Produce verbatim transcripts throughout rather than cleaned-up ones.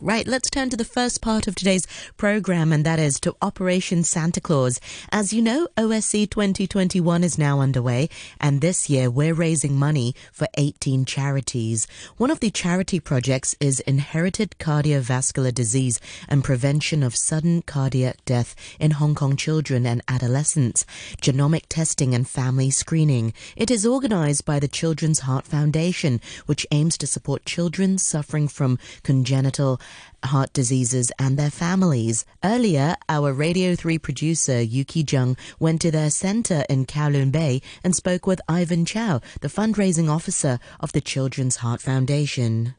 Right, let's turn to the first part of today's program, and that is to Operation Santa Claus. As you know, O S C twenty twenty-one is now underway, and this year we're raising money for eighteen charities. One of the charity projects is Inherited Cardiovascular Disease and Prevention of Sudden Cardiac Death in Hong Kong Children and Adolescents, Genomic Testing and Family Screening. It is organized by the Children's Heart Foundation, which aims to support children suffering from congenital heart diseases and their families. Earlier, our Radio three producer Yuki Jung went to their center in Kowloon Bay and spoke with Ivan Chow, the fundraising officer of the Children's Heart Foundation.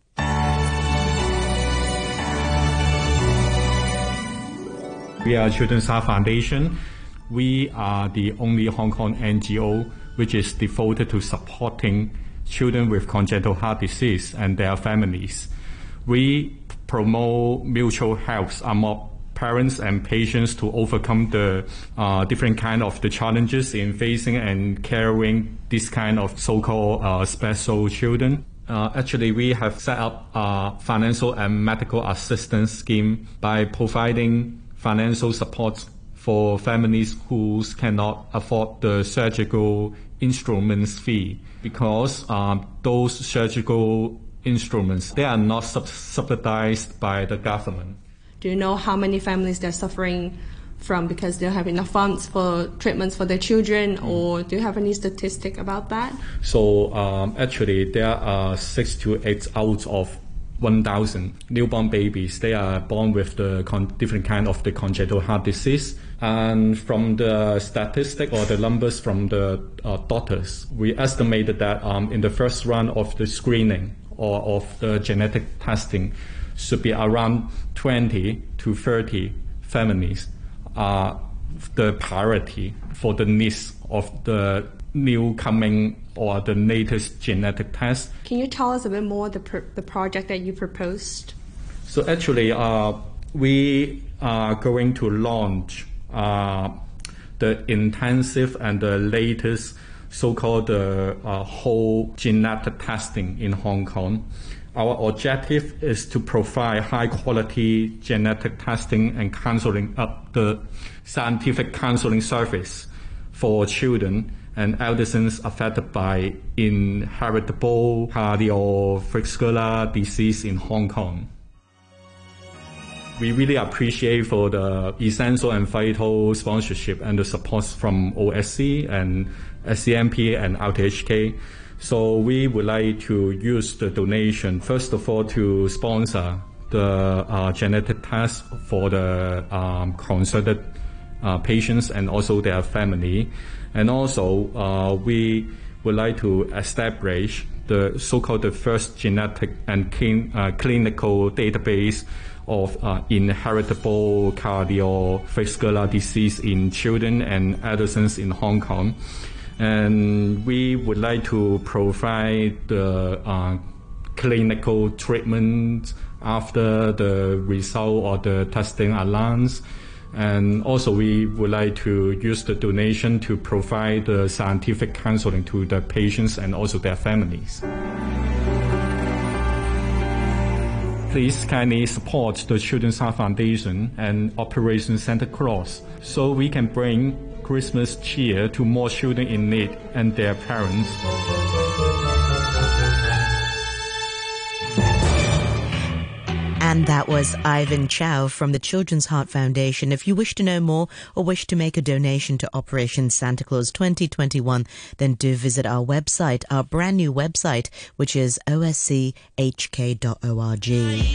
We are Children's Heart Foundation. We are the only Hong Kong N G O which is devoted to supporting children with congenital heart disease and their families. We promote mutual helps among parents and patients to overcome the uh, different kind of the challenges in facing and caring this kind of so-called uh, special children. Uh, actually, we have set up a financial and medical assistance scheme by providing financial support for families who cannot afford the surgical instruments fee, because um, those surgical instruments, they are not sub- subsidized by the government. Do you know how many families they're suffering from because they don't have enough funds for treatments for their children, mm. or do you have any statistic about that? So um, actually there are six to eight out of one thousand newborn babies. They are born with the con- different kind of the congenital heart disease. And from the statistic or the numbers from the uh, doctors, we estimated that um, in the first round of the screening or of the genetic testing should be around twenty to thirty families are uh, the priority for the needs of the new coming or the latest genetic test. Can you tell us a bit more the pr- the project that you proposed? So actually uh, we are going to launch uh, the intensive and the latest so-called uh, uh, whole genetic testing in Hong Kong. Our objective is to provide high-quality genetic testing and counseling up the scientific counseling service for children and adolescents affected by inheritable cardiovascular disease in Hong Kong. We really appreciate for the essential and vital sponsorship and the support from O S C and S C M P and R T H K. So we would like to use the donation, first of all, to sponsor the uh, genetic test for the um, concerned uh, patients and also their family. And also uh, we would like to establish the so-called the first genetic and cl- uh, clinical database of uh, inheritable cardiovascular disease in children and adolescents in Hong Kong. And we would like to provide the uh, clinical treatment after the result or the testing allowance. And also we would like to use the donation to provide the scientific counseling to the patients and also their families. Please kindly support the Children's Heart Foundation and Operation Santa Claus so we can bring Christmas cheer to more children in need and their parents. And that was Ivan Chow from the Children's Heart Foundation. If you wish to know more or wish to make a donation to Operation Santa Claus twenty twenty-one, then do visit our website, our brand new website, which is o s c h k dot org.